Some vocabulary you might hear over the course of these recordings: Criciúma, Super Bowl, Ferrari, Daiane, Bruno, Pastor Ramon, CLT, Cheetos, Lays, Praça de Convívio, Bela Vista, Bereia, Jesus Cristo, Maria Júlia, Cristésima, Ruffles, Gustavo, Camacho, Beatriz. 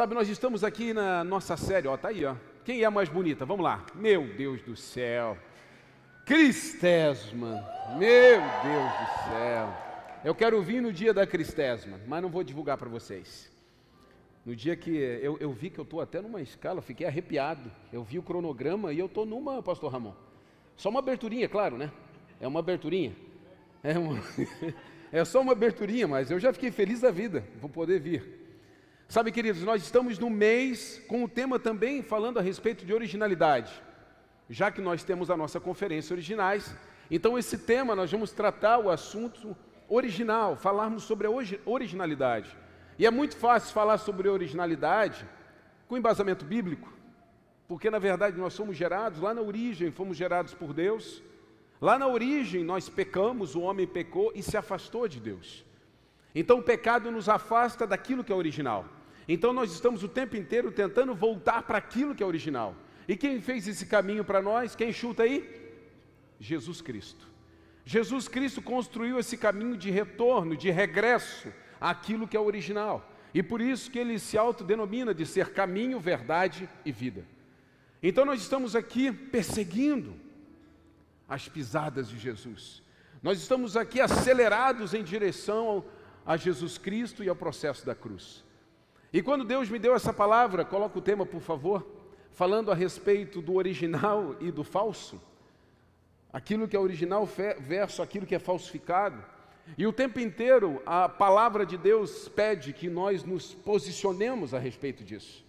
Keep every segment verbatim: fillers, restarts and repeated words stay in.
Sabe, nós estamos aqui na nossa série, ó, tá aí, ó. Quem é a mais bonita? Vamos lá. Meu Deus do céu. Cristésima. Meu Deus do céu. Eu quero vir no dia da Cristésima, mas não vou divulgar para vocês. No dia que eu, eu vi que eu estou até numa escala, fiquei arrepiado. Eu vi o cronograma e eu estou numa, pastor Ramon. Só uma aberturinha, claro, né? É uma aberturinha. É, uma... é só uma aberturinha, mas eu já fiquei feliz da vida. Vou poder vir. Sabe, queridos, nós estamos no mês com o tema também falando a respeito de originalidade. Já que nós temos a nossa conferência Originais, então esse tema nós vamos tratar o assunto original, falarmos sobre a originalidade. E é muito fácil falar sobre originalidade com embasamento bíblico, porque na verdade nós somos gerados, lá na origem fomos gerados por Deus, lá na origem nós pecamos, o homem pecou e se afastou de Deus. Então o pecado nos afasta daquilo que é original. Então nós estamos o tempo inteiro tentando voltar para aquilo que é original. E quem fez esse caminho para nós? Quem chuta aí? Jesus Cristo. Jesus Cristo construiu esse caminho de retorno, de regresso àquilo que é original. E por isso que ele se autodenomina de ser caminho, verdade e vida. Então nós estamos aqui perseguindo as pisadas de Jesus. Nós estamos aqui acelerados em direção ao, a Jesus Cristo e ao processo da cruz. E quando Deus me deu essa palavra, coloca o tema, por favor, falando a respeito do original e do falso, aquilo que é original versus aquilo que é falsificado. E o tempo inteiro a palavra de Deus pede que nós nos posicionemos a respeito disso.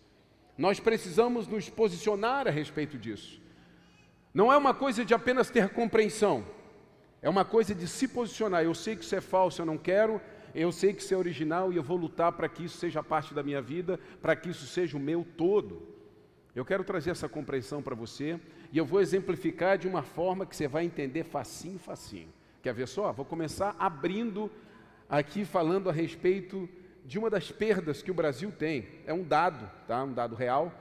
Nós precisamos nos posicionar a respeito disso. Não é uma coisa de apenas ter compreensão, é uma coisa de se posicionar. Eu sei que isso é falso, eu não quero, eu sei que isso é original e eu vou lutar para que isso seja parte da minha vida, para que isso seja o meu todo. Eu quero trazer essa compreensão para você e eu vou exemplificar de uma forma que você vai entender facinho, facinho. Quer ver só? Vou começar abrindo aqui falando a respeito de uma das perdas que o Brasil tem. É um dado, tá? Um dado real,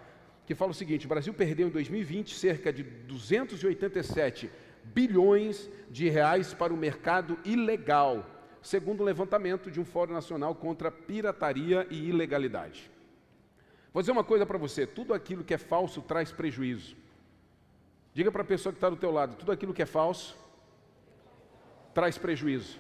que fala o seguinte: o Brasil perdeu em dois mil e vinte cerca de duzentos e oitenta e sete bilhões de reais para o mercado ilegal, segundo o levantamento de um Fórum Nacional contra Pirataria e Ilegalidade. Vou dizer uma coisa para você: tudo aquilo que é falso traz prejuízo. Diga para a pessoa que está do teu lado: tudo aquilo que é falso traz prejuízo.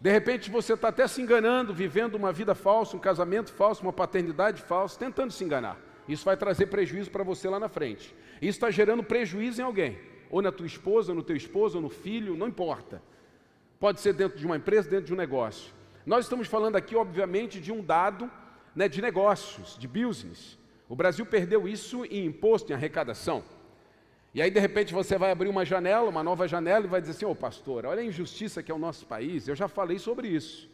De repente você está até se enganando, vivendo uma vida falsa, um casamento falso, uma paternidade falsa, tentando se enganar. Isso vai trazer prejuízo para você lá na frente. Isso está gerando prejuízo em alguém, ou na tua esposa, ou no teu esposo, ou no filho, não importa. Pode ser dentro de uma empresa, dentro de um negócio. Nós estamos falando aqui, obviamente, de um dado, né, de negócios, de business. O Brasil perdeu isso em imposto, em arrecadação. E aí, de repente, você vai abrir uma janela, uma nova janela, e vai dizer assim: ô pastor, olha a injustiça que é o nosso país. Eu já falei sobre isso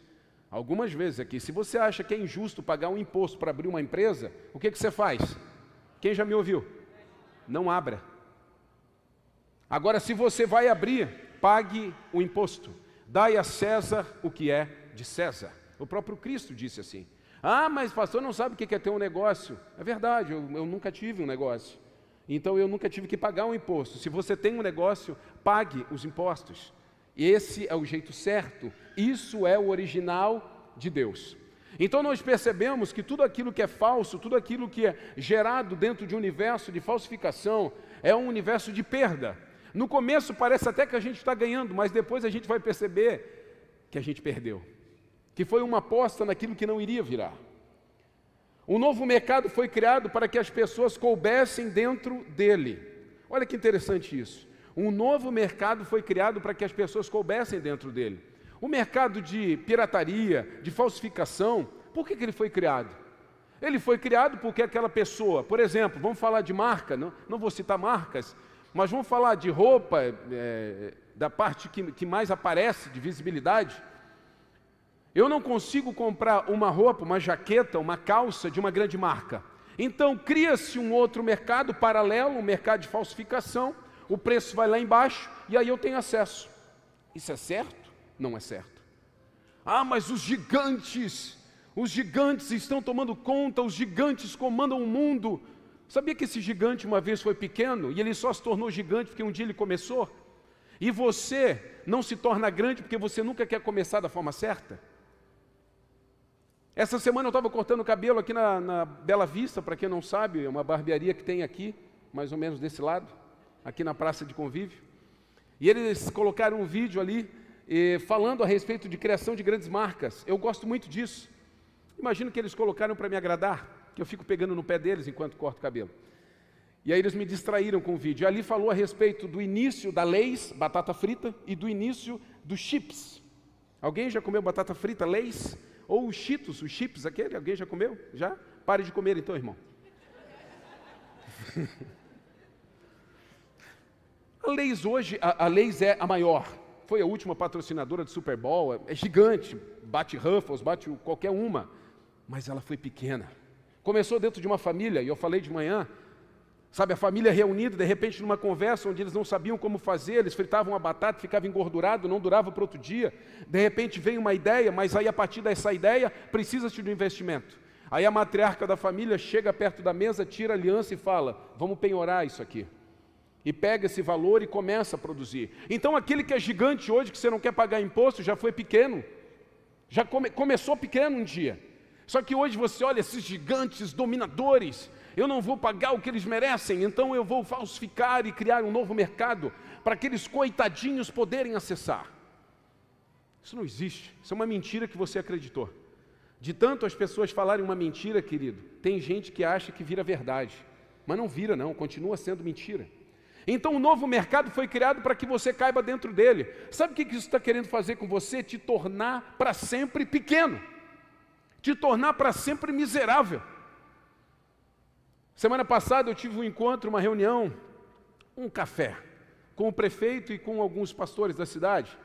algumas vezes aqui. Se você acha que é injusto pagar um imposto para abrir uma empresa, o que, que você faz? Quem já me ouviu? Não abra. Agora, se você vai abrir, pague o imposto. Dai a César o que é de César. O próprio Cristo disse assim. Ah, mas pastor, não sabe o que é ter um negócio. É verdade, eu, eu nunca tive um negócio. Então eu nunca tive que pagar um imposto. Se você tem um negócio, pague os impostos. Esse é o jeito certo. Isso é o original de Deus. Então nós percebemos que tudo aquilo que é falso, tudo aquilo que é gerado dentro de um universo de falsificação, é um universo de perda. No começo parece até que a gente está ganhando, mas depois a gente vai perceber que a gente perdeu. Que foi uma aposta naquilo que não iria virar. Um novo mercado foi criado para que as pessoas coubessem dentro dele. Olha que interessante isso. Um novo mercado foi criado para que as pessoas coubessem dentro dele. O mercado de pirataria, de falsificação, por que que ele foi criado? Ele foi criado porque aquela pessoa, por exemplo, vamos falar de marca, não, não vou citar marcas, mas vamos falar de roupa, é, da parte que, que mais aparece de visibilidade. Eu não consigo comprar uma roupa, uma jaqueta, uma calça de uma grande marca. Então cria-se um outro mercado paralelo, um mercado de falsificação, o preço vai lá embaixo e aí eu tenho acesso. Isso é certo? Não é certo. Ah, mas os gigantes, os gigantes estão tomando conta, os gigantes comandam o mundo. Sabia que esse gigante uma vez foi pequeno e ele só se tornou gigante porque um dia ele começou? E você não se torna grande porque você nunca quer começar da forma certa? Essa semana eu estava cortando o cabelo aqui na, na Bela Vista, para quem não sabe, é uma barbearia que tem aqui, mais ou menos desse lado, aqui na Praça de Convívio. E eles colocaram um vídeo ali, eh, falando a respeito de criação de grandes marcas. Eu gosto muito disso. Imagino que eles colocaram para me agradar, que eu fico pegando no pé deles enquanto corto o cabelo. E aí eles me distraíram com o vídeo. E ali falou a respeito do início da Lays, batata frita, e do início dos chips. Alguém já comeu batata frita, Lays? Ou os Cheetos, os chips aquele? Alguém já comeu? Já? Pare de comer então, irmão. A Lays hoje, a, a Lays é a maior. Foi a última patrocinadora do Super Bowl, é, é gigante. Bate Ruffles, bate qualquer uma. Mas ela foi pequena. Começou dentro de uma família, e eu falei de manhã, sabe, a família reunida, de repente numa conversa onde eles não sabiam como fazer, eles fritavam a batata, ficava engordurado, não durava para outro dia. De repente veio uma ideia, mas aí a partir dessa ideia, precisa-se de um investimento. Aí a matriarca da família chega perto da mesa, tira a aliança e fala, vamos penhorar isso aqui. E pega esse valor e começa a produzir. Então aquele que é gigante hoje, que você não quer pagar imposto, já foi pequeno. Já come, começou pequeno um dia. Só que hoje você olha esses gigantes dominadores, eu não vou pagar o que eles merecem, então eu vou falsificar e criar um novo mercado para aqueles coitadinhos poderem acessar. Isso não existe, isso é uma mentira que você acreditou. De tanto as pessoas falarem uma mentira, querido, tem gente que acha que vira verdade, mas não vira não, continua sendo mentira. Então o novo mercado foi criado para que você caiba dentro dele. Sabe o que isso está querendo fazer com você? Te tornar para sempre pequeno, te tornar para sempre miserável. Semana passada eu tive um encontro, uma reunião, um café, com o prefeito e com alguns pastores da cidade.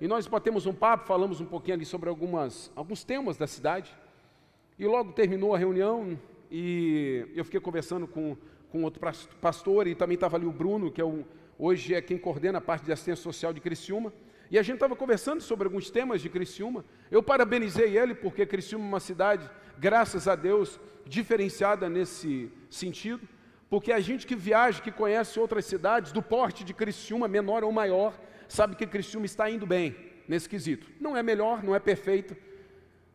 E nós batemos um papo, falamos um pouquinho ali sobre algumas, alguns temas da cidade. E logo terminou a reunião e eu fiquei conversando com, com outro pastor e também estava ali o Bruno, que é o, hoje é quem coordena a parte de assistência social de Criciúma. E a gente estava conversando sobre alguns temas de Criciúma. Eu parabenizei ele porque Criciúma é uma cidade, graças a Deus, diferenciada nesse sentido, porque a gente que viaja, que conhece outras cidades, do porte de Criciúma, menor ou maior, sabe que Criciúma está indo bem nesse quesito. Não é melhor, não é perfeito,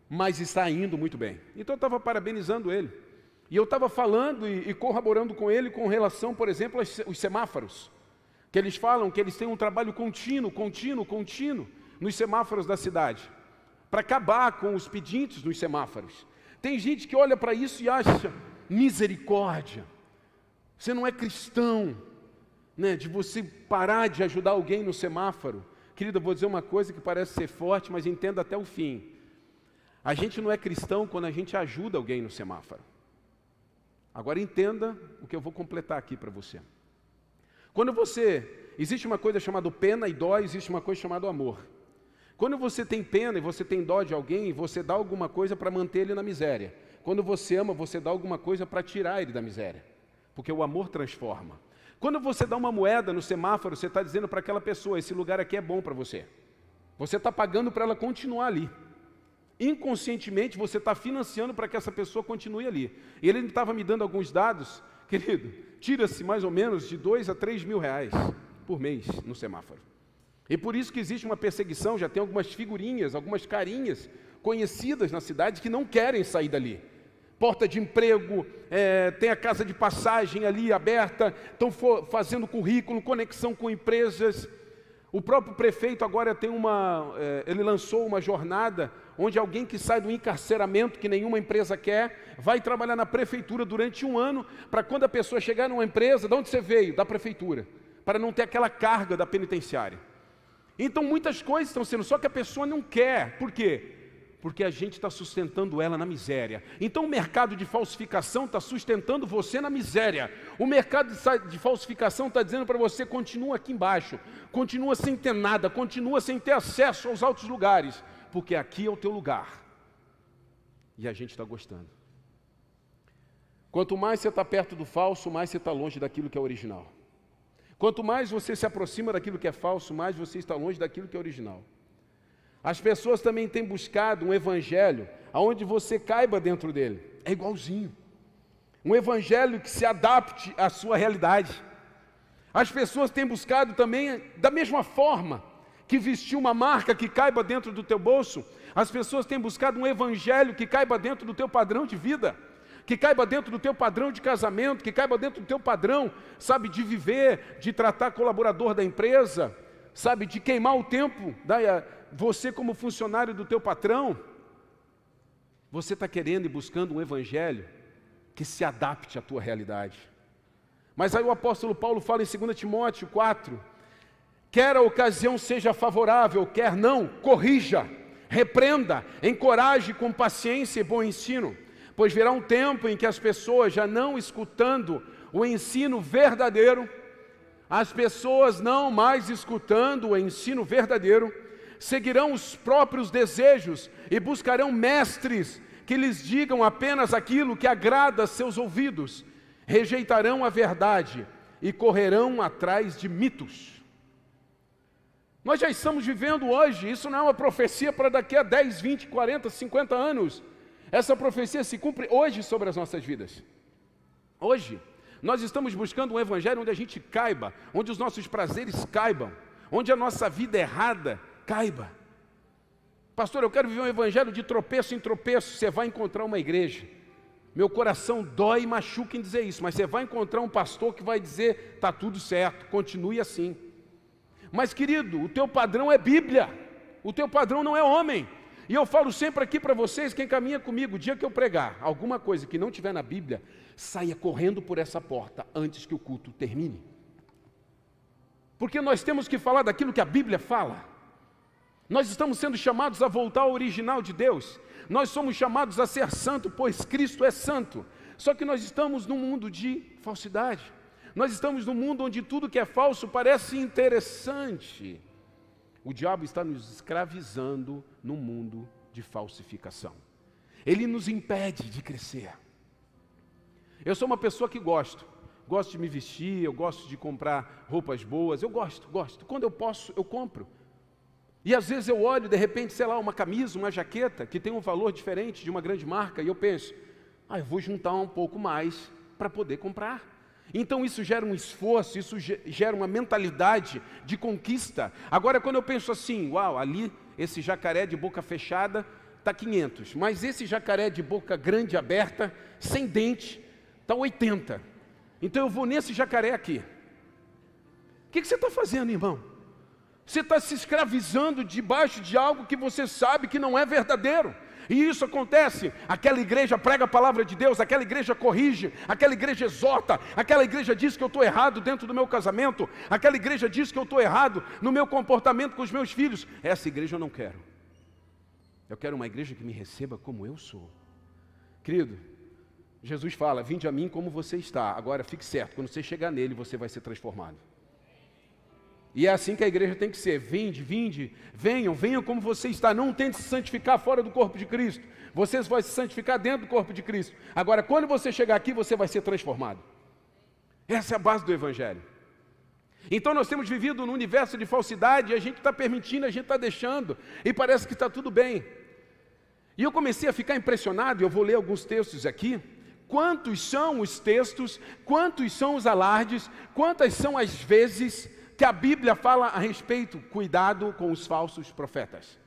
mas está indo muito bem. Então eu estava parabenizando ele. E eu estava falando e, e corroborando com ele com relação, por exemplo, aos, aos semáforos, que eles falam que eles têm um trabalho contínuo, contínuo, contínuo nos semáforos da cidade, para acabar com os pedintes nos semáforos. Tem gente que olha para isso e acha misericórdia. Você não é cristão, né, de você parar de ajudar alguém no semáforo. Querido, eu vou dizer uma coisa que parece ser forte, mas entenda até o fim. A gente não é cristão quando a gente ajuda alguém no semáforo. Agora entenda o que eu vou completar aqui para você. Quando você... Existe uma coisa chamada pena e dó, existe uma coisa chamada amor. Quando você tem pena e você tem dó de alguém, você dá alguma coisa para manter ele na miséria. Quando você ama, você dá alguma coisa para tirar ele da miséria. Porque o amor transforma. Quando você dá uma moeda no semáforo, você está dizendo para aquela pessoa, esse lugar aqui é bom para você. Você está pagando para ela continuar ali. Inconscientemente, você está financiando para que essa pessoa continue ali. E ele estava me dando alguns dados, querido, tira-se mais ou menos de dois a três mil reais por mês no semáforo. E por isso que existe uma perseguição, já tem algumas figurinhas, algumas carinhas conhecidas na cidade que não querem sair dali. Porta de emprego, é, tem a casa de passagem ali aberta, estão fazendo currículo, conexão com empresas. O próprio prefeito agora tem uma, é, ele lançou uma jornada onde alguém que sai do encarceramento que nenhuma empresa quer, vai trabalhar na prefeitura durante um ano para quando a pessoa chegar numa empresa, de onde você veio? Da prefeitura, para não ter aquela carga da penitenciária. Então muitas coisas estão sendo, só que a pessoa não quer. Por quê? Porque a gente está sustentando ela na miséria. Então o mercado de falsificação está sustentando você na miséria. O mercado de falsificação está dizendo para você, continua aqui embaixo, continua sem ter nada, continua sem ter acesso aos altos lugares, porque aqui é o teu lugar. E a gente está gostando. Quanto mais você está perto do falso, mais você está longe daquilo que é original. Quanto mais você se aproxima daquilo que é falso, mais você está longe daquilo que é original. As pessoas também têm buscado um evangelho onde você caiba dentro dele. É igualzinho. Um evangelho que se adapte à sua realidade. As pessoas têm buscado também, da mesma forma, que vestir uma marca que caiba dentro do teu bolso. As pessoas têm buscado um evangelho que caiba dentro do teu padrão de vida, que caiba dentro do teu padrão de casamento, que caiba dentro do teu padrão, sabe, de viver, de tratar colaborador da empresa, sabe, de queimar o tempo, da, você como funcionário do teu patrão. Você está querendo e buscando um evangelho que se adapte à tua realidade. Mas aí o apóstolo Paulo fala em segunda Timóteo quatro, quer a ocasião seja favorável, quer não, corrija, repreenda, encoraje com paciência e bom ensino, pois virá um tempo em que as pessoas, já não escutando o ensino verdadeiro, as pessoas não mais escutando o ensino verdadeiro, seguirão os próprios desejos e buscarão mestres que lhes digam apenas aquilo que agrada seus ouvidos, rejeitarão a verdade e correrão atrás de mitos. Nós já estamos vivendo hoje, isso não é uma profecia para daqui a dez, vinte, quarenta, cinquenta anos. Essa profecia se cumpre hoje sobre as nossas vidas. Hoje, nós estamos buscando um evangelho onde a gente caiba, onde os nossos prazeres caibam, onde a nossa vida errada caiba. Pastor, eu quero viver um evangelho de tropeço em tropeço. Você vai encontrar uma igreja. Meu coração dói e machuca em dizer isso, mas você vai encontrar um pastor que vai dizer, está tudo certo, continue assim. Mas querido, o teu padrão é Bíblia, o teu padrão não é homem. E eu falo sempre aqui para vocês, quem caminha comigo, o dia que eu pregar alguma coisa que não tiver na Bíblia, saia correndo por essa porta antes que o culto termine. Porque nós temos que falar daquilo que a Bíblia fala. Nós estamos sendo chamados a voltar ao original de Deus. Nós somos chamados a ser santo, pois Cristo é santo. Só que nós estamos num mundo de falsidade. Nós estamos num mundo onde tudo que é falso parece interessante. O diabo está nos escravizando num mundo de falsificação. Ele nos impede de crescer. Eu sou uma pessoa que gosto. Gosto de me vestir, eu gosto de comprar roupas boas. Eu gosto, gosto. Quando eu posso, eu compro. E às vezes eu olho, de repente, sei lá, uma camisa, uma jaqueta, que tem um valor diferente de uma grande marca, e eu penso, ah, eu vou juntar um pouco mais para poder comprar. Então isso gera um esforço, isso gera uma mentalidade de conquista. Agora quando eu penso assim, uau, ali esse jacaré de boca fechada está quinhentos, mas esse jacaré de boca grande aberta, sem dente, está oitenta. Então eu vou nesse jacaré aqui. O que, que você está fazendo, irmão? Você está se escravizando debaixo de algo que você sabe que não é verdadeiro. E isso acontece, aquela igreja prega a palavra de Deus, aquela igreja corrige, aquela igreja exorta, aquela igreja diz que eu estou errado dentro do meu casamento, aquela igreja diz que eu estou errado no meu comportamento com os meus filhos. Essa igreja eu não quero. Eu quero uma igreja que me receba como eu sou. Querido, Jesus fala, vinde a mim como você está. Agora fique certo, quando você chegar nele você vai ser transformado. E é assim que a igreja tem que ser, vinde, vinde, venham, venham como você está, não tente se santificar fora do corpo de Cristo, você vai se santificar dentro do corpo de Cristo. Agora, quando você chegar aqui, você vai ser transformado. Essa é a base do evangelho. Então nós temos vivido num universo de falsidade, e a gente está permitindo, a gente está deixando, e parece que está tudo bem. E eu comecei a ficar impressionado, e eu vou ler alguns textos aqui. Quantos são os textos, quantos são os alardes, quantas são as vezes que a Bíblia fala a respeito, cuidado com os falsos profetas,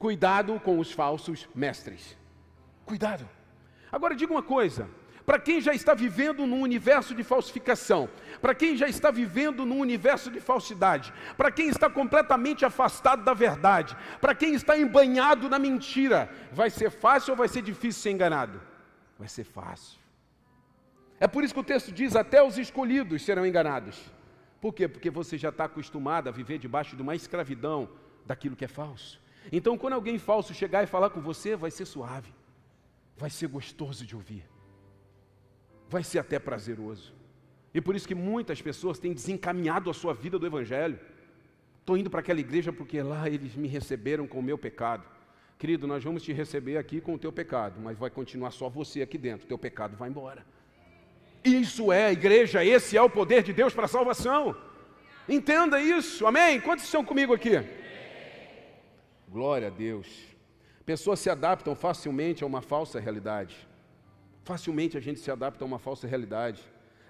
cuidado com os falsos mestres, cuidado. Agora diga uma coisa, para quem já está vivendo num universo de falsificação, para quem já está vivendo num universo de falsidade, para quem está completamente afastado da verdade, para quem está embanhado na mentira, vai ser fácil ou vai ser difícil ser enganado? Vai ser fácil. É por isso que o texto diz, até os escolhidos serão enganados. Por quê? Porque você já está acostumado a viver debaixo de uma escravidão daquilo que é falso. Então, quando alguém falso chegar e falar com você, vai ser suave, vai ser gostoso de ouvir, vai ser até prazeroso. E por isso que muitas pessoas têm desencaminhado a sua vida do evangelho. Estou indo para aquela igreja porque lá eles me receberam com o meu pecado. Querido, nós vamos te receber aqui com o teu pecado, mas vai continuar só você aqui dentro, teu pecado vai embora. Isso é a igreja, esse é o poder de Deus para a salvação. Entenda isso, amém? Quantos estão comigo aqui? Glória a Deus. Pessoas se adaptam facilmente a uma falsa realidade. Facilmente a gente se adapta a uma falsa realidade.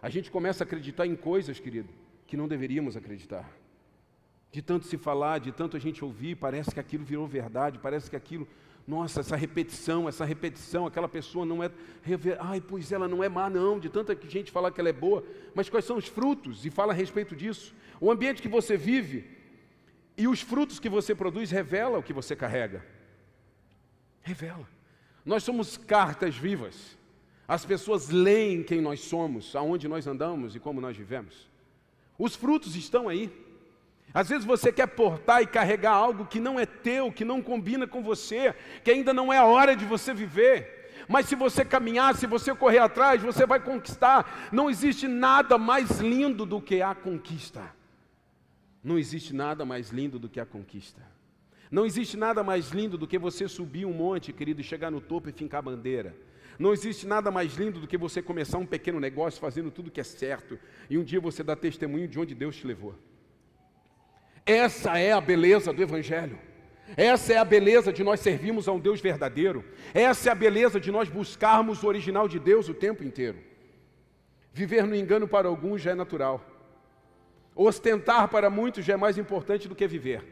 A gente começa a acreditar em coisas, querido, que não deveríamos acreditar. De tanto se falar, de tanto a gente ouvir, parece que aquilo virou verdade, parece que aquilo... Nossa, essa repetição, essa repetição, aquela pessoa não é... Ai, pois ela não é má, não, de tanta gente falar que ela é boa. Mas quais são os frutos? E fala a respeito disso. O ambiente que você vive e os frutos que você produz revela o que você carrega. Revela. Nós somos cartas vivas. As pessoas leem quem nós somos, aonde nós andamos e como nós vivemos. Os frutos estão aí. Às vezes você quer portar e carregar algo que não é teu, que não combina com você, que ainda não é a hora de você viver. Mas se você caminhar, se você correr atrás, você vai conquistar. Não existe nada mais lindo do que a conquista. Não existe nada mais lindo do que a conquista. Não existe nada mais lindo do que você subir um monte, querido, e chegar no topo e fincar a bandeira. Não existe nada mais lindo do que você começar um pequeno negócio fazendo tudo que é certo e um dia você dá testemunho de onde Deus te levou. Essa é a beleza do Evangelho. Essa é a beleza de nós servirmos a um Deus verdadeiro. Essa é a beleza de nós buscarmos o original de Deus o tempo inteiro. Viver no engano para alguns já é natural. Ostentar para muitos já é mais importante do que viver.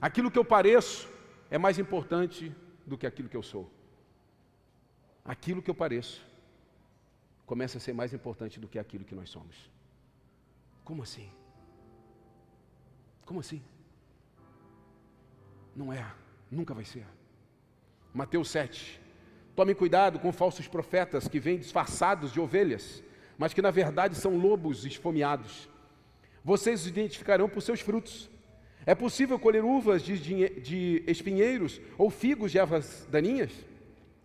Aquilo que eu pareço é mais importante do que aquilo que eu sou. Aquilo que eu pareço começa a ser mais importante do que aquilo que nós somos. Como assim? Como assim? Não é, nunca vai ser. Mateus sete. Tome cuidado com falsos profetas que vêm disfarçados de ovelhas, mas que na verdade são lobos esfomeados. Vocês os identificarão por seus frutos. É possível colher uvas de, de, de espinheiros ou figos de ervas daninhas?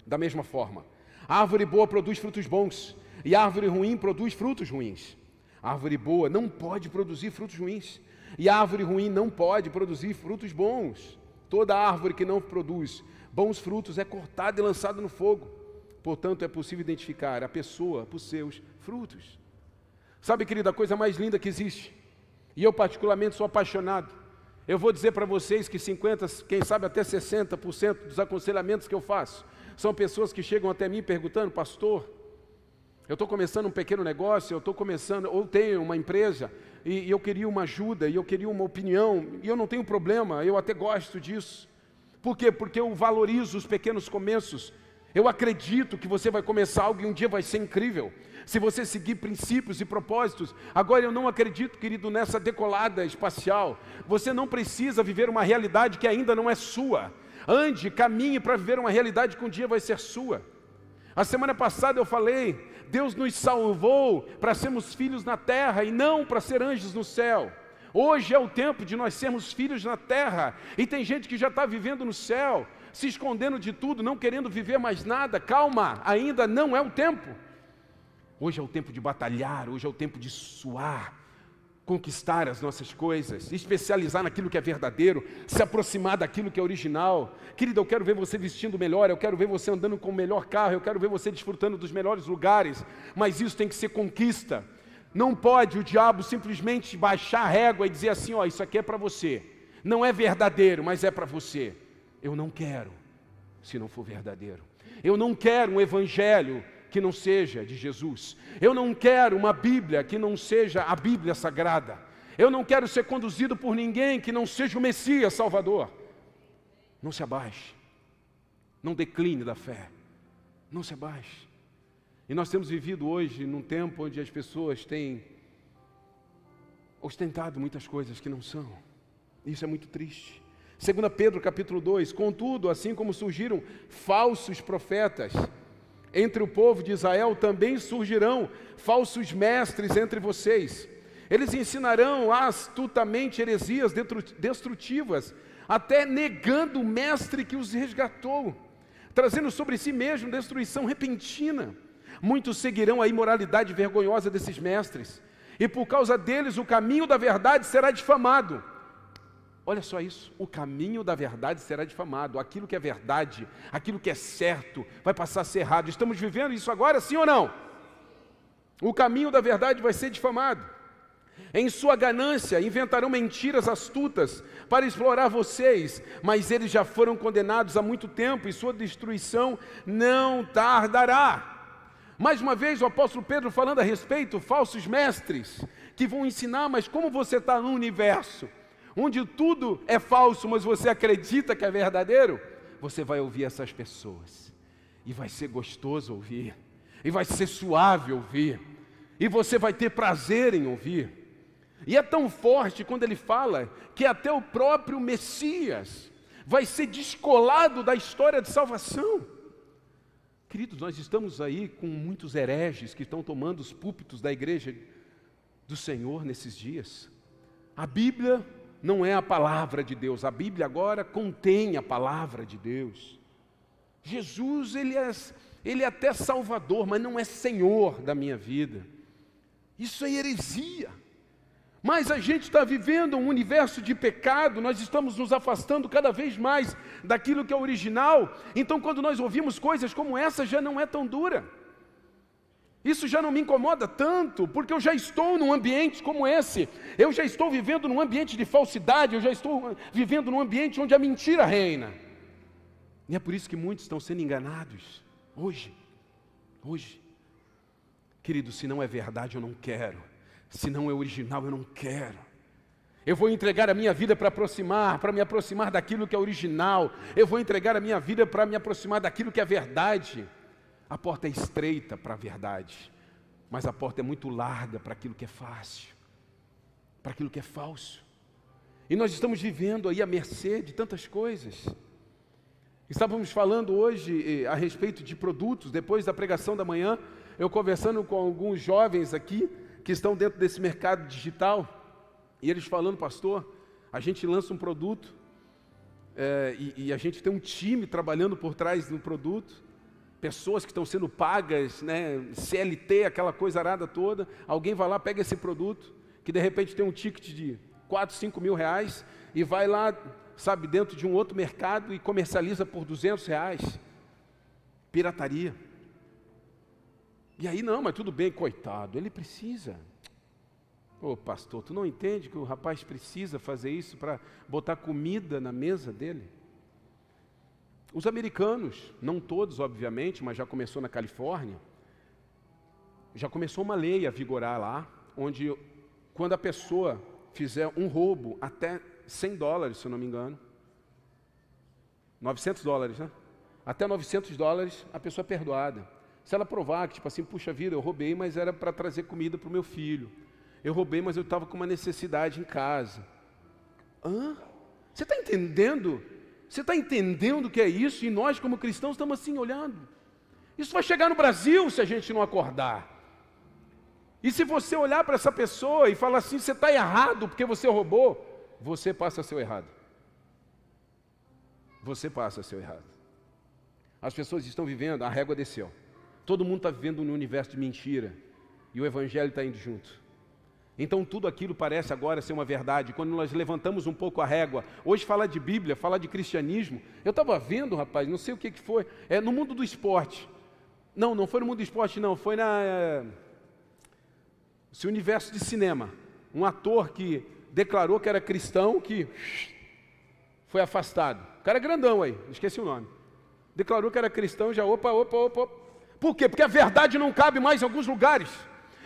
Da mesma forma, a árvore boa produz frutos bons e a árvore ruim produz frutos ruins. A árvore boa não pode produzir frutos ruins. E a árvore ruim não pode produzir frutos bons. Toda árvore que não produz bons frutos é cortada e lançada no fogo. Portanto, é possível identificar a pessoa por seus frutos. Sabe, querida, a coisa mais linda que existe, e eu particularmente sou apaixonado, eu vou dizer para vocês que cinquenta por cento, quem sabe até sessenta por cento dos aconselhamentos que eu faço, são pessoas que chegam até mim perguntando, pastor, eu estou começando um pequeno negócio, eu estou começando, ou tenho uma empresa, e, e eu queria uma ajuda, e eu queria uma opinião, e eu não tenho problema, eu até gosto disso. Por quê? Porque eu valorizo os pequenos começos. Eu acredito que você vai começar algo e um dia vai ser incrível, se você seguir princípios e propósitos. Agora, eu não acredito, querido, nessa decolada espacial. Você não precisa viver uma realidade que ainda não é sua. Ande, caminhe para viver uma realidade que um dia vai ser sua. A semana passada eu falei... Deus nos salvou para sermos filhos na terra e não para ser anjos no céu. Hoje é o tempo de nós sermos filhos na terra. E tem gente que já está vivendo no céu, se escondendo de tudo, não querendo viver mais nada. Calma, ainda não é o tempo. Hoje é o tempo de batalhar, hoje é o tempo de suar, conquistar as nossas coisas, especializar naquilo que é verdadeiro, se aproximar daquilo que é original. Querida, eu quero ver você vestindo melhor, eu quero ver você andando com o melhor carro, eu quero ver você desfrutando dos melhores lugares, mas isso tem que ser conquista. Não pode o diabo simplesmente baixar a régua e dizer assim, ó, isso aqui é para você. Não é verdadeiro, mas é para você. Eu não quero, se não for verdadeiro. Eu não quero um evangelho que não seja de Jesus. Eu não quero uma Bíblia que não seja a Bíblia Sagrada. Eu não quero ser conduzido por ninguém que não seja o Messias Salvador. Não se abaixe. Não decline da fé. Não se abaixe. E nós temos vivido hoje num tempo onde as pessoas têm ostentado muitas coisas que não são. Isso é muito triste. Segunda Pedro capítulo dois, contudo, assim como surgiram falsos profetas... Entre o povo de Israel também surgirão falsos mestres entre vocês. Eles ensinarão astutamente heresias destrutivas, até negando o mestre que os resgatou, trazendo sobre si mesmo destruição repentina. Muitos seguirão a imoralidade vergonhosa desses mestres, e por causa deles o caminho da verdade será difamado. Olha só isso, o caminho da verdade será difamado, aquilo que é verdade, aquilo que é certo, vai passar a ser errado. Estamos vivendo isso agora, sim ou não? O caminho da verdade vai ser difamado. Em sua ganância, inventarão mentiras astutas para explorar vocês, mas eles já foram condenados há muito tempo e sua destruição não tardará. Mais uma vez o apóstolo Pedro falando a respeito, falsos mestres que vão ensinar, mas como você está no universo? onde tudo é falso, mas você acredita que é verdadeiro, você vai ouvir essas pessoas, e vai ser gostoso ouvir, e vai ser suave ouvir, e você vai ter prazer em ouvir. E é tão forte quando ele fala que até o próprio Messias vai ser descolado da história de salvação. Queridos, nós estamos aí com muitos hereges que estão tomando os púlpitos da igreja do Senhor nesses dias. A Bíblia não é a palavra de Deus, a Bíblia agora contém a palavra de Deus. Jesus, ele é, ele é até Salvador, mas não é Senhor da minha vida. Isso é heresia. Mas a gente está vivendo um universo de pecado, nós estamos nos afastando cada vez mais daquilo que é original. Então, quando nós ouvimos coisas como essa, já não é tão dura. Isso já não me incomoda tanto, porque eu já estou num ambiente como esse. Eu já estou vivendo num ambiente de falsidade, eu já estou vivendo num ambiente onde a mentira reina. E é por isso que muitos estão sendo enganados hoje. Hoje. Querido, se não é verdade, eu não quero. Se não é original, eu não quero. Eu vou entregar a minha vida para aproximar, para me aproximar daquilo que é original. Eu vou entregar a minha vida para me aproximar daquilo que é verdade. A porta é estreita para a verdade, mas a porta é muito larga para aquilo que é fácil, para aquilo que é falso. E nós estamos vivendo aí à mercê de tantas coisas. Estávamos falando hoje a respeito de produtos. Depois da pregação da manhã, eu conversando com alguns jovens aqui, que estão dentro desse mercado digital, e eles falando, pastor, a gente lança um produto, é, e, e a gente tem um time trabalhando por trás do produto, pessoas que estão sendo pagas, né, C L T, aquela coisa arada toda, alguém vai lá, pega esse produto, que de repente tem um ticket de quatro, cinco mil reais, e vai lá, sabe, dentro de um outro mercado e comercializa por duzentos reais, pirataria. E aí, não, mas tudo bem, coitado, ele precisa. Ô, pastor, tu não entende que o rapaz precisa fazer isso para botar comida na mesa dele? Os americanos, não todos, obviamente, mas já começou na Califórnia, já começou uma lei a vigorar lá, onde quando a pessoa fizer um roubo até cem dólares, se eu não me engano, novecentos dólares, né? Até novecentos dólares, a pessoa é perdoada. Se ela provar que, tipo assim, puxa vida, eu roubei, mas era para trazer comida para o meu filho. Eu roubei, mas eu estava com uma necessidade em casa. Hã? Você está entendendo? Você está entendendo o que é isso? E nós, como cristãos, estamos assim, olhando. Isso vai chegar no Brasil se a gente não acordar. E se você olhar para essa pessoa e falar assim, você está errado porque você roubou, você passa a ser o errado. Você passa a ser o errado. As pessoas estão vivendo, a régua desceu. Todo mundo está vivendo num universo de mentira. E o Evangelho está indo junto. Então tudo aquilo parece agora ser uma verdade. Quando nós levantamos um pouco a régua. Hoje falar de Bíblia, falar de cristianismo. Eu estava vendo, rapaz, não sei o que, que foi. É no mundo do esporte. Não, não foi no mundo do esporte, não. Foi na... É, esse universo de cinema. Um ator que declarou que era cristão, que foi afastado. O cara é grandão aí, esqueci o nome. Declarou que era cristão, já opa, opa, opa, opa. Por quê? Porque a verdade não cabe mais em alguns lugares.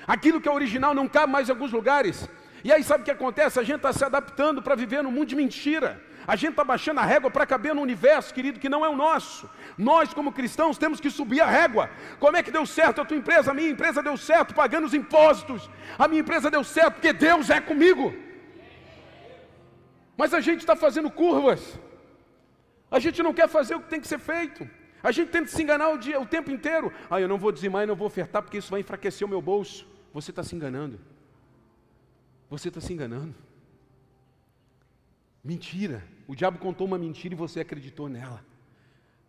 Aquilo que é original não cabe mais em alguns lugares. E aí sabe o que acontece? A gente está se adaptando para viver num mundo de mentira. A gente está baixando a régua para caber num universo, querido, que não é o nosso. Nós, como cristãos, temos que subir a régua. Como é que deu certo a tua empresa? A minha empresa deu certo pagando os impostos. A minha empresa deu certo porque Deus é comigo. Mas a gente está fazendo curvas. A gente não quer fazer o que tem que ser feito. A gente tenta se enganar o, dia, o tempo inteiro. Ah, eu não vou dizimar e não vou ofertar porque isso vai enfraquecer o meu bolso. Você está se enganando. Você está se enganando. Mentira. O diabo contou uma mentira e você acreditou nela.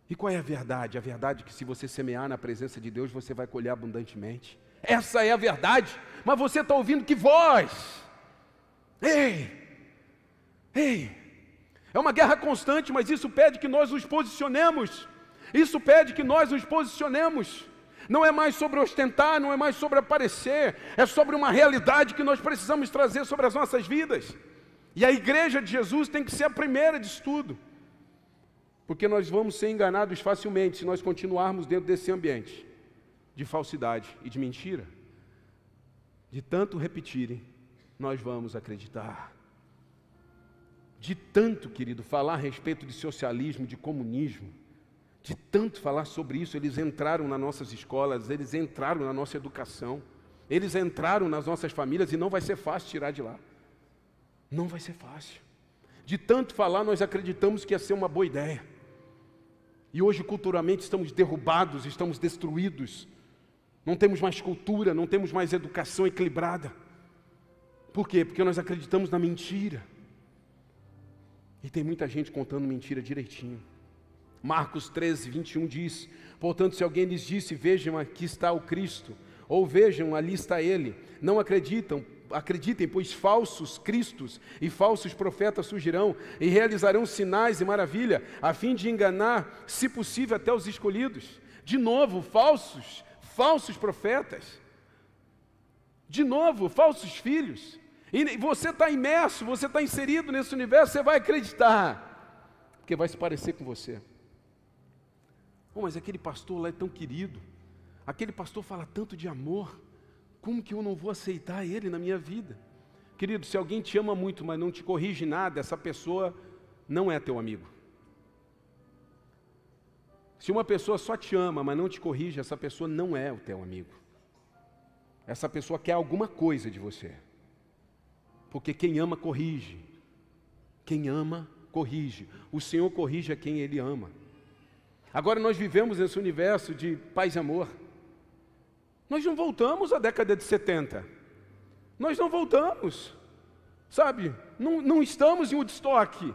E qual é a verdade? A verdade é que se você semear na presença de Deus, você vai colher abundantemente. Essa é a verdade. Mas você está ouvindo que voz? Ei! Ei! É uma guerra constante, mas isso pede que nós nos posicionemos. Isso pede que nós nos posicionemos. Não é mais sobre ostentar, não é mais sobre aparecer. É sobre uma realidade que nós precisamos trazer sobre as nossas vidas. E a igreja de Jesus tem que ser a primeira disso tudo. Porque nós vamos ser enganados facilmente se nós continuarmos dentro desse ambiente de falsidade e de mentira. De tanto repetirem, nós vamos acreditar. De tanto, querido, falar a respeito de socialismo, de comunismo, de tanto falar sobre isso, eles entraram nas nossas escolas, eles entraram na nossa educação, eles entraram nas nossas famílias e não vai ser fácil tirar de lá. Não vai ser fácil. De tanto falar, nós acreditamos que ia ser uma boa ideia. E hoje, culturalmente, estamos derrubados, estamos destruídos. Não temos mais cultura, não temos mais educação equilibrada. Por quê? Porque nós acreditamos na mentira. E tem muita gente contando mentira direitinho. Marcos treze, vinte e um diz: portanto, se alguém lhes disse, vejam aqui está o Cristo, ou vejam ali está ele, não acreditam, acreditem, pois falsos cristos e falsos profetas surgirão e realizarão sinais e maravilha, a fim de enganar, se possível, até os escolhidos. De novo, falsos, falsos profetas. De novo, falsos filhos. E você está imerso, você está inserido nesse universo, você vai acreditar, porque vai se parecer com você. Oh, mas aquele pastor lá é tão querido, aquele pastor fala tanto de amor, como que eu não vou aceitar ele na minha vida? Querido, se alguém te ama muito, mas não te corrige nada, essa pessoa não é teu amigo. Se uma pessoa só te ama, mas não te corrige, essa pessoa não é o teu amigo. Essa pessoa quer alguma coisa de você. Porque quem ama, corrige. Quem ama, corrige. O Senhor corrige a quem Ele ama. Agora nós vivemos nesse universo de paz e amor. Nós não voltamos à década de setenta. Nós não voltamos. Sabe? Não, não estamos em Woodstock.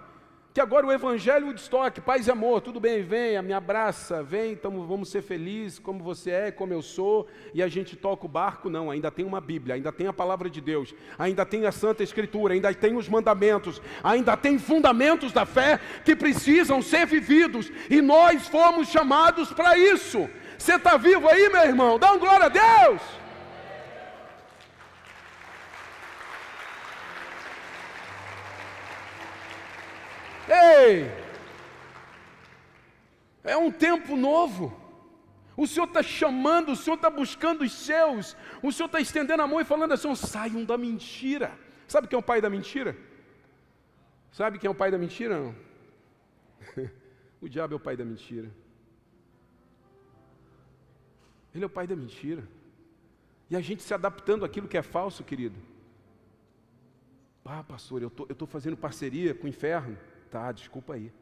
Que agora o Evangelho é Woodstock, paz e amor. Tudo bem, vem, me abraça, vem, tamo, vamos ser felizes como você é, como eu sou. E a gente toca o barco. Não, ainda tem uma Bíblia, ainda tem a Palavra de Deus, ainda tem a Santa Escritura, ainda tem os mandamentos, ainda tem fundamentos da fé que precisam ser vividos. E nós fomos chamados para isso. Você está vivo aí, meu irmão? Dá um glória a Deus! Ei! É um tempo novo. O Senhor está chamando, o Senhor está buscando os seus. O Senhor está estendendo a mão e falando assim: saiam da mentira. Sabe quem é o pai da mentira? Sabe quem é o pai da mentira? Não. O diabo é o pai da mentira. Ele é o pai da mentira. E a gente se adaptando àquilo que é falso, querido. Ah, pastor, eu tô, eu tô fazendo parceria com o inferno. Tá, desculpa aí.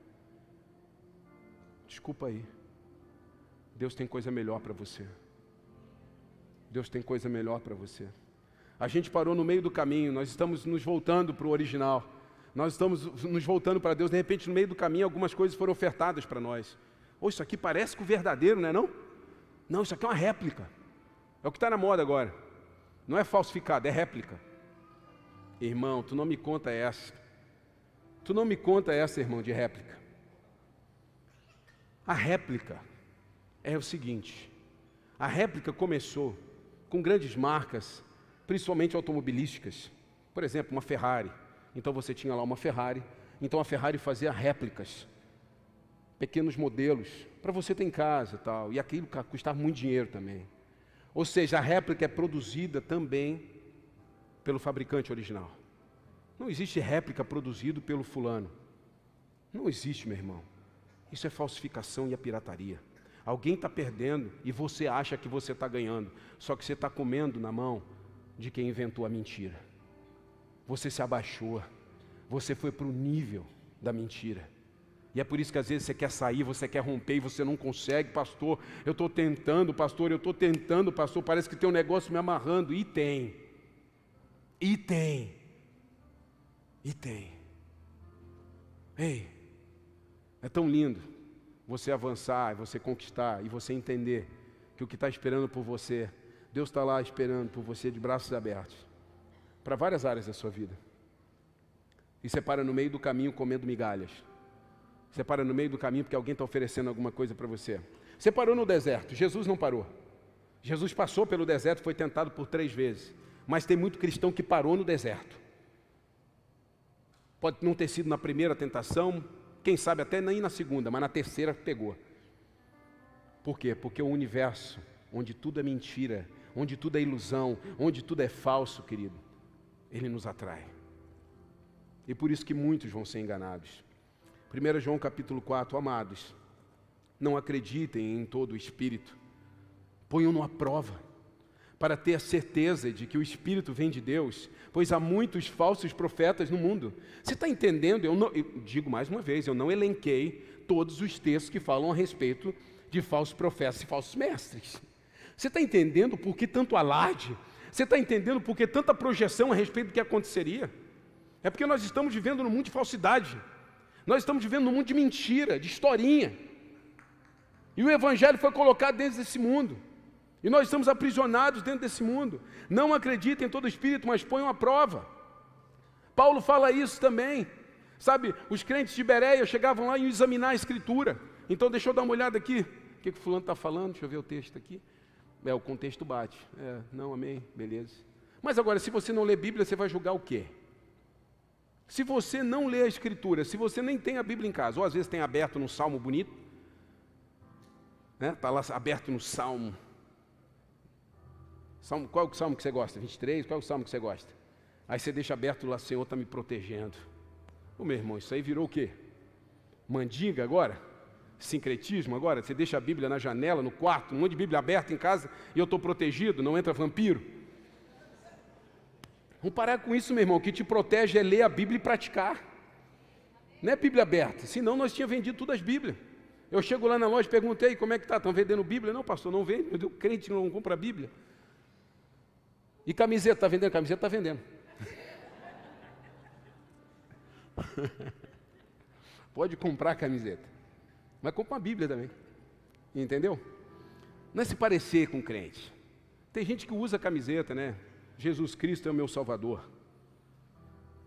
Desculpa aí. Deus tem coisa melhor para você. Deus tem coisa melhor para você. A gente parou no meio do caminho, nós estamos nos voltando para o original. Nós estamos nos voltando para Deus. De repente, no meio do caminho, algumas coisas foram ofertadas para nós. Ou oh, isso aqui parece com o verdadeiro, não é não? Não, isso aqui é uma réplica. É o que está na moda agora. Não é falsificado, é réplica. Irmão, tu não me conta essa. Tu não me conta essa, irmão, de réplica. A réplica é o seguinte. A réplica começou com grandes marcas, principalmente automobilísticas. Por exemplo, uma Ferrari. Então você tinha lá uma Ferrari. Então a Ferrari fazia réplicas. Pequenos modelos, para você ter em casa e tal. E aquilo custava muito dinheiro também. Ou seja, a réplica é produzida também pelo fabricante original. Não existe réplica produzida pelo fulano. Não existe, meu irmão. Isso é falsificação e a pirataria. Alguém está perdendo e você acha que você está ganhando. Só que você está comendo na mão de quem inventou a mentira. Você se abaixou. Você foi para o nível da mentira. E é por isso que às vezes você quer sair, você quer romper e você não consegue. Pastor, eu estou tentando, pastor, eu estou tentando, pastor, parece que tem um negócio me amarrando. E tem. E tem. E tem. Ei, é tão lindo você avançar, você conquistar e você entender que o que está esperando por você, Deus está lá esperando por você de braços abertos, para várias áreas da sua vida. E você para no meio do caminho comendo migalhas. Você para no meio do caminho porque alguém está oferecendo alguma coisa para você. Você parou no deserto. Jesus não parou. Jesus passou pelo deserto, foi tentado por três vezes. Mas tem muito cristão que parou no deserto. Pode não ter sido na primeira tentação, quem sabe até nem na segunda, mas na terceira pegou. Por quê? Porque o universo, onde tudo é mentira, onde tudo é ilusão, onde tudo é falso, querido, ele nos atrai. E por isso que muitos vão ser enganados. primeira João capítulo quatro, amados, não acreditem em todo o espírito. Ponham-no à prova, para ter a certeza de que o espírito vem de Deus, pois há muitos falsos profetas no mundo. Você está entendendo? Eu, não, eu digo mais uma vez, eu não elenquei todos os textos que falam a respeito de falsos profetas e falsos mestres. Você está entendendo por que tanto alarde? Você está entendendo por que tanta projeção a respeito do que aconteceria? É porque nós estamos vivendo num mundo de falsidade. Nós estamos vivendo num mundo de mentira, de historinha. E o Evangelho foi colocado dentro desse mundo. E nós estamos aprisionados dentro desse mundo. Não acreditem em todo espírito, mas ponham à prova. Paulo fala isso também. Sabe, os crentes de Bereia chegavam lá e iam examinar a Escritura. Então, deixa eu dar uma olhada aqui. O que, que o fulano está falando? Deixa eu ver o texto aqui. É, o contexto bate. É, não, amém, beleza. Mas agora, se você não lê Bíblia, você vai julgar o quê? Se você não lê a Escritura, se você nem tem a Bíblia em casa, ou às vezes tem aberto num salmo bonito, né? Está lá aberto no salmo. salmo. Qual é o salmo que você gosta? vinte e três? Qual é o salmo que você gosta? Aí você deixa aberto lá, Senhor está me protegendo. Ô meu irmão, isso aí virou o quê? Mandinga agora? Sincretismo agora? Você deixa a Bíblia na janela, no quarto, um monte de Bíblia aberta em casa, e eu estou protegido, não entra vampiro? Vamos parar com isso, meu irmão. O que te protege é ler a Bíblia e praticar. Não é Bíblia aberta. Senão nós tínhamos vendido todas as Bíblias. Eu chego lá na loja e perguntei, como é que está? Estão vendendo Bíblia? Não, pastor, não vende. Meu Deus, crente não compra Bíblia. E camiseta, está vendendo? Camiseta está vendendo. Pode comprar camiseta. Mas compra uma Bíblia também. Entendeu? Não é se parecer com crente. Tem gente que usa camiseta, né? Jesus Cristo é o meu Salvador,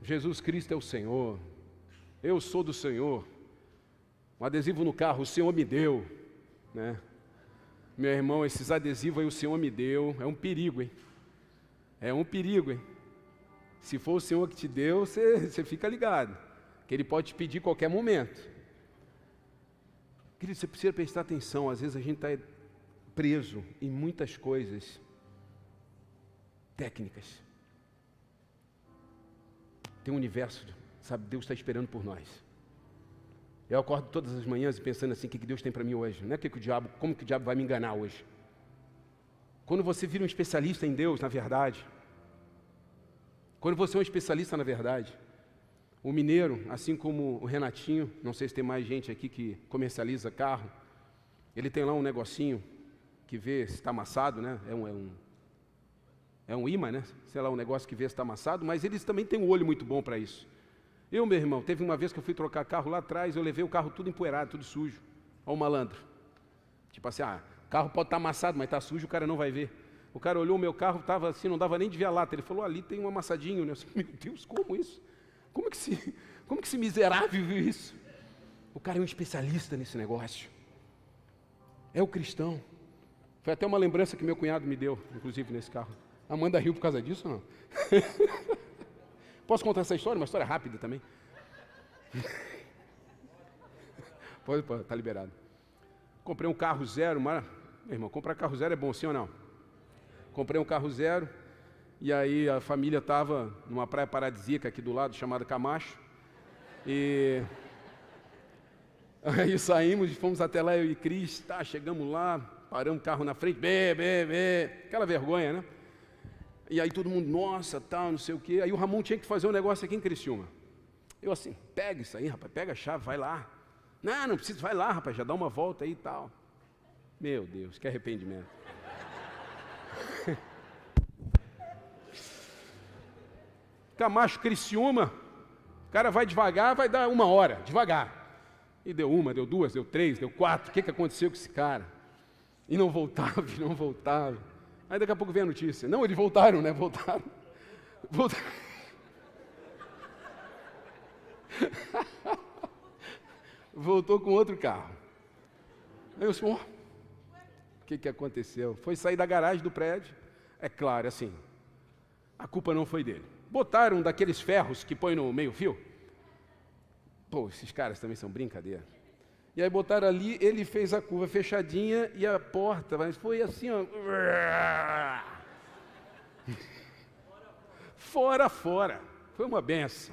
Jesus Cristo é o Senhor, eu sou do Senhor, um adesivo no carro, o Senhor me deu, né? Meu irmão, esses adesivos aí o Senhor me deu, é um perigo, hein? É um perigo, hein? Se for o Senhor que te deu, você, você fica ligado, que Ele pode te pedir qualquer momento. Querido, você precisa prestar atenção, às vezes a gente está preso em muitas coisas técnicas. Tem um universo, sabe, Deus está esperando por nós. Eu acordo todas as manhãs pensando assim, o que Deus tem para mim hoje? Não é que o diabo, como que o diabo vai me enganar hoje? Quando você vira um especialista em Deus, na verdade, quando você é um especialista na verdade, o mineiro, assim como o Renatinho, não sei se tem mais gente aqui que comercializa carro, ele tem lá um negocinho que vê se está amassado, né? É um... É um É um imã, né? Sei lá, um negócio que vê se está amassado, mas eles também têm um olho muito bom para isso. Eu, meu irmão, teve uma vez que eu fui trocar carro lá atrás, eu levei o carro tudo empoeirado, tudo sujo. Olha o malandro. Tipo assim, ah, o carro pode estar amassado, mas está sujo, o cara não vai ver. O cara olhou o meu carro, tava assim, não dava nem de ver a lata. Ele falou, ali tem um amassadinho, né? Eu disse, meu Deus, como isso? Como que se, como que se miserável viu isso? O cara é um especialista nesse negócio. É o cristão. Foi até uma lembrança que meu cunhado me deu, inclusive, nesse carro. Amanda riu por causa disso ou não? Posso contar essa história? Uma história rápida também. Pode, pode, tá liberado. Comprei um carro zero, mas, meu irmão, comprar carro zero é bom, sim ou não? Comprei um carro zero, e aí a família estava numa praia paradisíaca aqui do lado, chamada Camacho, e aí saímos e fomos até lá, eu e Cris, tá, chegamos lá, paramos o carro na frente, bê, bê, bê, aquela vergonha, né? E aí todo mundo, nossa, tal, não sei o quê. Aí o Ramon tinha que fazer um negócio aqui em Criciúma. Eu assim, pega isso aí, rapaz, pega a chave, vai lá. Não, não precisa, vai lá, rapaz, já dá uma volta aí e tal. Meu Deus, que arrependimento. Camacho, Criciúma, o cara vai devagar, vai dar uma hora, devagar. E deu uma, deu duas, deu três, deu quatro, o que, que aconteceu com esse cara? E não voltava, e não voltava. Aí daqui a pouco vem a notícia. Não, eles voltaram, né? Voltaram. Voltaram. Voltou com outro carro. Aí eu disse, oh, o que, que aconteceu? Foi sair da garagem do prédio. É claro, assim, a culpa não foi dele. Botaram daqueles ferros que põe no meio fio. Pô, esses caras também são brincadeira. E aí botaram ali, ele fez a curva fechadinha e a porta, mas foi assim, ó. Fora, fora. Foi uma benção.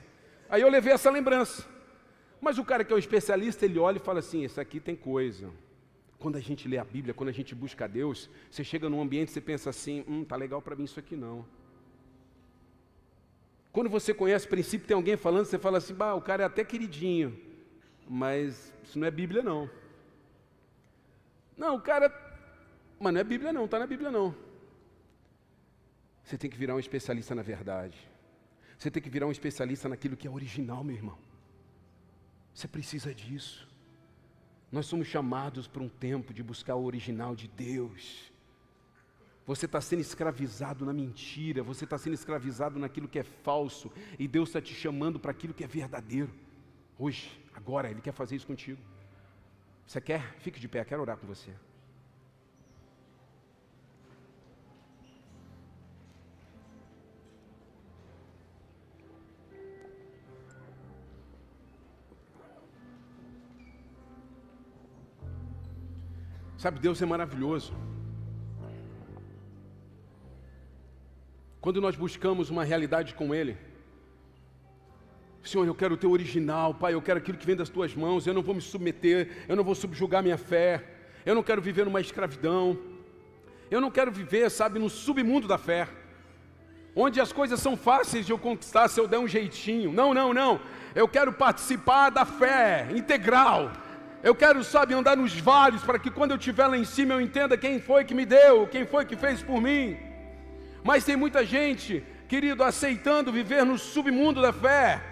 Aí eu levei essa lembrança. Mas o cara que é o especialista, ele olha e fala assim, esse aqui tem coisa. Quando a gente lê a Bíblia, quando a gente busca a Deus, você chega num ambiente e você pensa assim, hum, tá legal para mim isso aqui não. Quando você conhece o princípio, tem alguém falando, você fala assim, bah, o cara é até queridinho, mas isso não é Bíblia não. Não, o cara, mas não é Bíblia não, tá na Bíblia não. Você tem que virar um especialista na verdade. Você tem que virar um especialista naquilo que é original, meu irmão. Você precisa disso. Nós somos chamados para um tempo de buscar o original de Deus. Você está sendo escravizado na mentira, você está sendo escravizado naquilo que é falso, e Deus está te chamando para aquilo que é verdadeiro. Hoje, agora, Ele quer fazer isso contigo. Você quer? Fique de pé, quero orar com você. Sabe, Deus é maravilhoso. Quando nós buscamos uma realidade com Ele, Senhor, eu quero o Teu original, Pai, eu quero aquilo que vem das Tuas mãos, eu não vou me submeter, eu não vou subjugar minha fé, eu não quero viver numa escravidão, eu não quero viver, sabe, no submundo da fé, onde as coisas são fáceis de eu conquistar se eu der um jeitinho. Não, não, não, eu quero participar da fé integral. Eu quero, sabe, andar nos vales, para que quando eu estiver lá em cima eu entenda quem foi que me deu, quem foi que fez por mim. Mas tem muita gente, querido, aceitando viver no submundo da fé.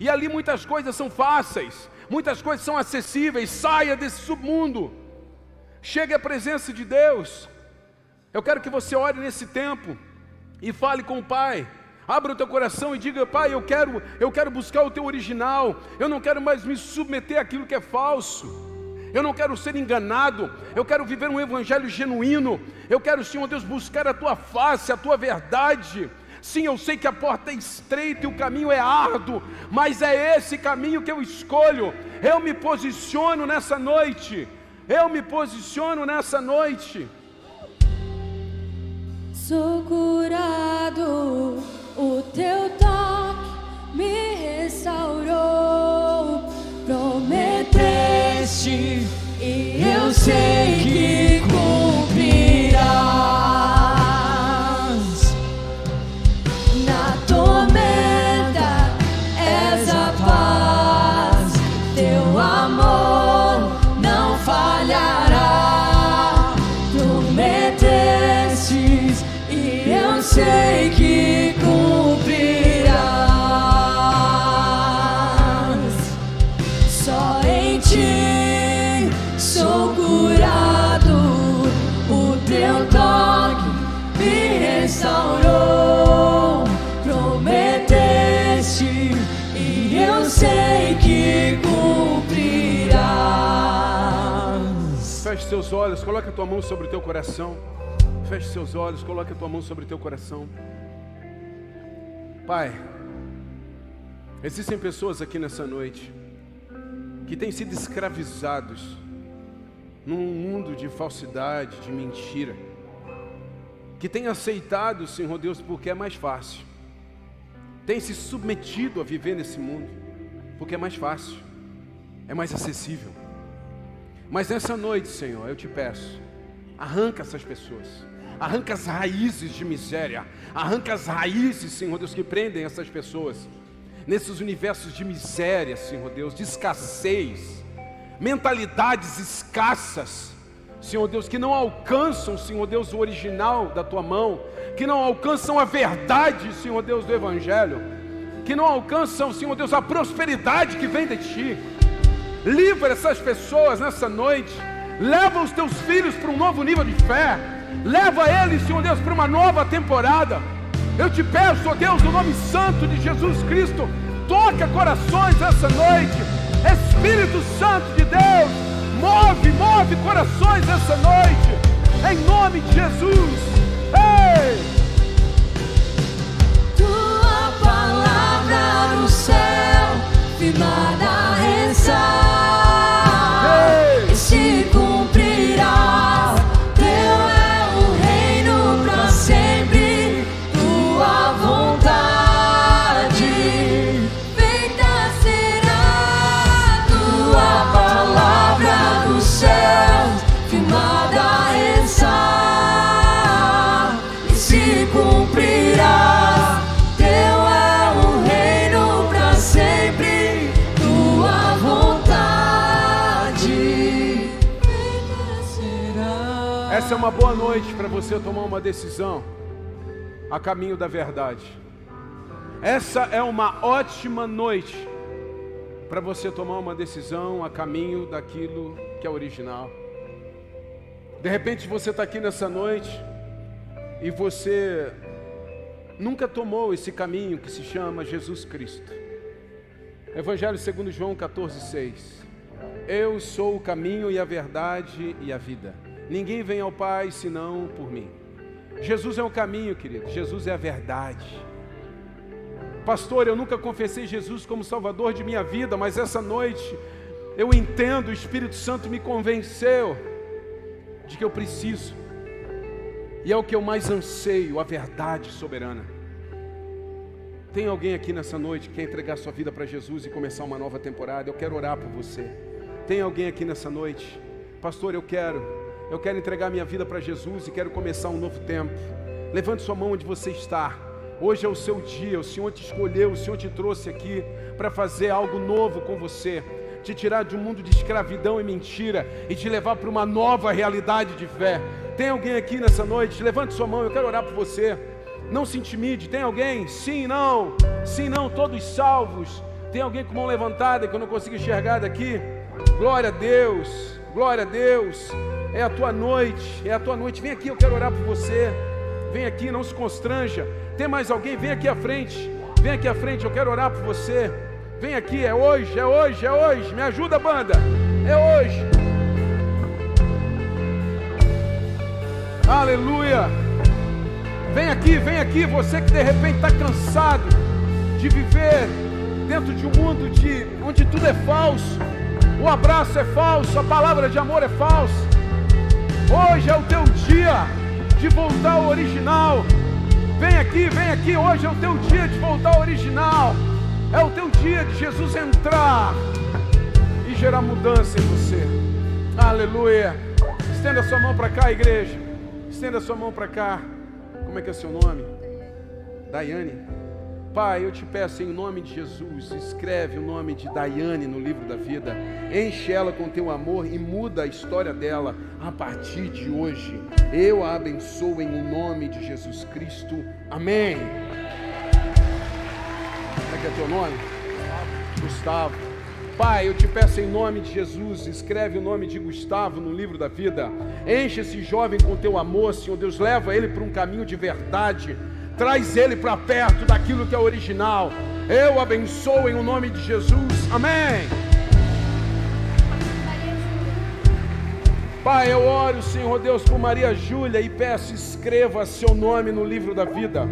E ali muitas coisas são fáceis, muitas coisas são acessíveis. Saia desse submundo. Chegue à presença de Deus. Eu quero que você ore nesse tempo e fale com o Pai. Abra o teu coração e diga, Pai, eu quero, eu quero buscar o teu original, eu não quero mais me submeter àquilo que é falso, eu não quero ser enganado, eu quero viver um evangelho genuíno, eu quero, Senhor Deus, buscar a tua face, a tua verdade. Sim, eu sei que a porta é estreita e o caminho é árduo, mas é esse caminho que eu escolho. Eu me posiciono nessa noite, eu me posiciono nessa noite. Sou curado. O teu toque me restaurou, prometeste e eu sei que cumprirás. Na tormenta és a paz, teu amor não falhará, prometeste e eu sei que feche seus olhos, coloque a tua mão sobre o teu coração. Feche seus olhos, coloque a tua mão sobre o teu coração. Pai, existem pessoas aqui nessa noite que têm sido escravizados num mundo de falsidade, de mentira, que têm aceitado, Senhor Deus, porque é mais fácil, têm se submetido a viver nesse mundo porque é mais fácil, é mais acessível. Mas nessa noite, Senhor, eu te peço, arranca essas pessoas, arranca as raízes de miséria, arranca as raízes, Senhor Deus, que prendem essas pessoas nesses universos de miséria, Senhor Deus, de escassez, mentalidades escassas, Senhor Deus, que não alcançam, Senhor Deus, o original da Tua mão, que não alcançam a verdade, Senhor Deus, do Evangelho, que não alcançam, Senhor Deus, a prosperidade que vem de Ti. Livra essas pessoas nessa noite. Leva os teus filhos para um novo nível de fé. Leva eles, Senhor Deus, para uma nova temporada. Eu te peço, ó Deus, no nome santo de Jesus Cristo, toca corações nessa noite. Espírito Santo de Deus, move, move corações nessa noite, em nome de Jesus. Ei! Tua palavra no céu, firmada em sal. Sempre tua vontade feita uma boa noite para você tomar uma decisão a caminho da verdade. Essa é uma ótima noite para você tomar uma decisão a caminho daquilo que é original. De repente você está aqui nessa noite e você nunca tomou esse caminho que se chama Jesus Cristo. Evangelho segundo João quatorze, seis. Eu sou o caminho e a verdade e a vida. Ninguém vem ao Pai senão por mim. Jesus é o caminho, querido. Jesus é a verdade. Pastor, eu nunca confessei Jesus como Salvador de minha vida, mas essa noite eu entendo, o Espírito Santo me convenceu de que eu preciso. E é o que eu mais anseio, a verdade soberana. Tem alguém aqui nessa noite que quer entregar sua vida para Jesus e começar uma nova temporada? Eu quero orar por você. Tem alguém aqui nessa noite? Pastor, eu quero, eu quero entregar minha vida para Jesus e quero começar um novo tempo. Levante sua mão onde você está. Hoje é o seu dia, o Senhor te escolheu, o Senhor te trouxe aqui para fazer algo novo com você. Te tirar de um mundo de escravidão e mentira e te levar para uma nova realidade de fé. Tem alguém aqui nessa noite? Levante sua mão, eu quero orar por você. Não se intimide. Tem alguém? Sim, não. Sim, não, todos salvos. Tem alguém com mão levantada que eu não consigo enxergar daqui? Glória a Deus, glória a Deus. É a tua noite, é a tua noite. Vem aqui, eu quero orar por você. Vem aqui, não se constranja. Tem mais alguém? Vem aqui à frente. Vem aqui à frente, eu quero orar por você. Vem aqui, é hoje, é hoje, é hoje. Me ajuda, banda. É hoje. Aleluia, vem aqui, vem aqui, você que de repente está cansado de viver dentro de um mundo de, onde tudo é falso, o abraço é falso, a palavra de amor é falsa. Hoje é o teu dia de voltar ao original. Vem aqui, vem aqui, hoje é o teu dia de voltar ao original, é o teu dia de Jesus entrar e gerar mudança em você. Aleluia, estenda sua mão para cá, igreja. Estenda sua mão para cá. Como é que é seu nome? Daiane. Pai, eu te peço em nome de Jesus, escreve o nome de Daiane no livro da vida. Enche ela com teu amor e muda a história dela a partir de hoje. Eu a abençoo em nome de Jesus Cristo. Amém. Como é que é teu nome? Gustavo. Gustavo. Pai, eu te peço em nome de Jesus, escreve o nome de Gustavo no livro da vida. Enche esse jovem com teu amor, Senhor Deus, leva ele para um caminho de verdade. Traz ele para perto daquilo que é original. Eu abençoo em o nome de Jesus. Amém. Pai, eu oro, Senhor Deus, por Maria Júlia e peço, escreva seu nome no livro da vida.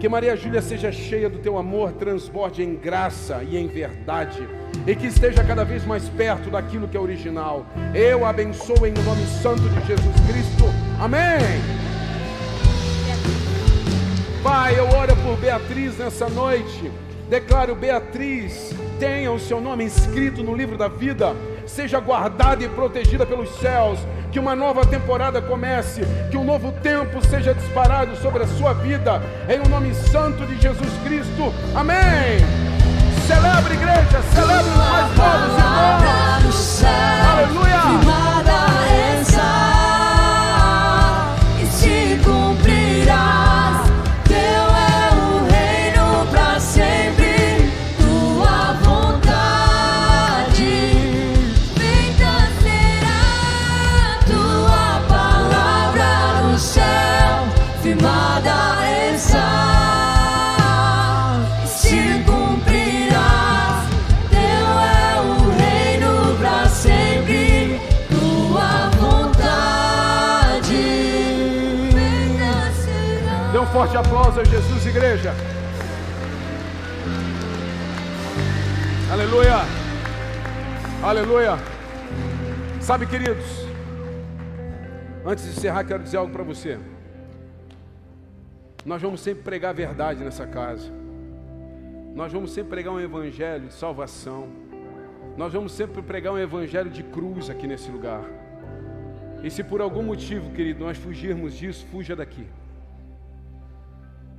Que Maria Júlia seja cheia do teu amor, transborde em graça e em verdade. E que esteja cada vez mais perto daquilo que é original. Eu abençoo em nome santo de Jesus Cristo. Amém. Pai, eu oro por Beatriz nessa noite. Declaro, Beatriz, tenha o seu nome inscrito no livro da vida. Seja guardada e protegida pelos céus. Que uma nova temporada comece, que um novo tempo seja disparado sobre a sua vida, em o nome santo de Jesus Cristo. Amém. Celebre, igreja, celebre os mais novos irmãos. Aleluia. Firmada está, e se cumprirá. Teu é o reino para sempre. Forte aplauso a Jesus, igreja. Aleluia. Aleluia. Sabe, queridos, antes de encerrar, quero dizer algo para você. Nós vamos sempre pregar a verdade nessa casa. Nós vamos sempre pregar um evangelho de salvação. Nós vamos sempre pregar um evangelho de cruz aqui nesse lugar. E se por algum motivo, querido, nós fugirmos disso, fuja daqui.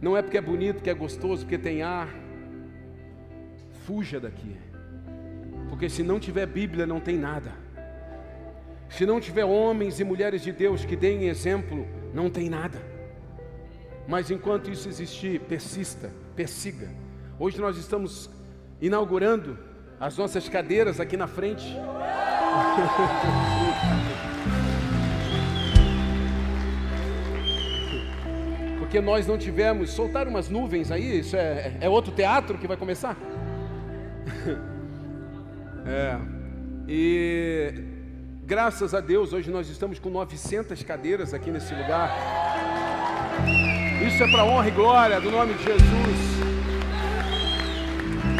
Não é porque é bonito, que é gostoso, porque tem ar. Fuja daqui. Porque se não tiver Bíblia, não tem nada. Se não tiver homens e mulheres de Deus que deem exemplo, não tem nada. Mas enquanto isso existir, persista, persiga. Hoje nós estamos inaugurando as nossas cadeiras aqui na frente. Porque nós não tivemos, soltaram umas nuvens aí, isso é, é outro teatro que vai começar? É, e graças a Deus hoje nós estamos com novecentas cadeiras aqui nesse lugar. Isso é para honra e glória do nome de Jesus.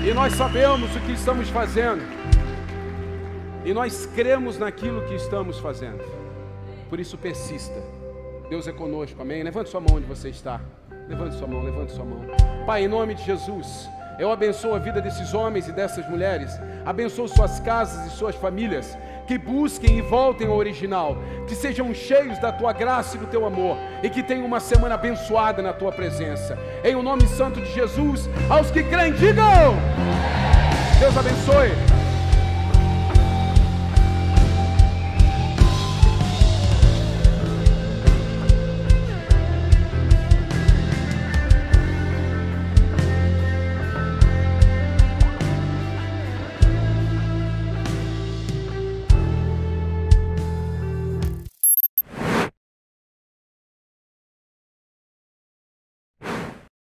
E nós sabemos o que estamos fazendo. E nós cremos naquilo que estamos fazendo. Por isso persista. Deus é conosco, amém? Levante sua mão onde você está. Levante sua mão, levante sua mão. Pai, em nome de Jesus, eu abençoo a vida desses homens e dessas mulheres. Abençoo suas casas e suas famílias. Que busquem e voltem ao original. Que sejam cheios da Tua graça e do Teu amor. E que tenham uma semana abençoada na Tua presença. Em o nome santo de Jesus, aos que creem, digam! Deus abençoe.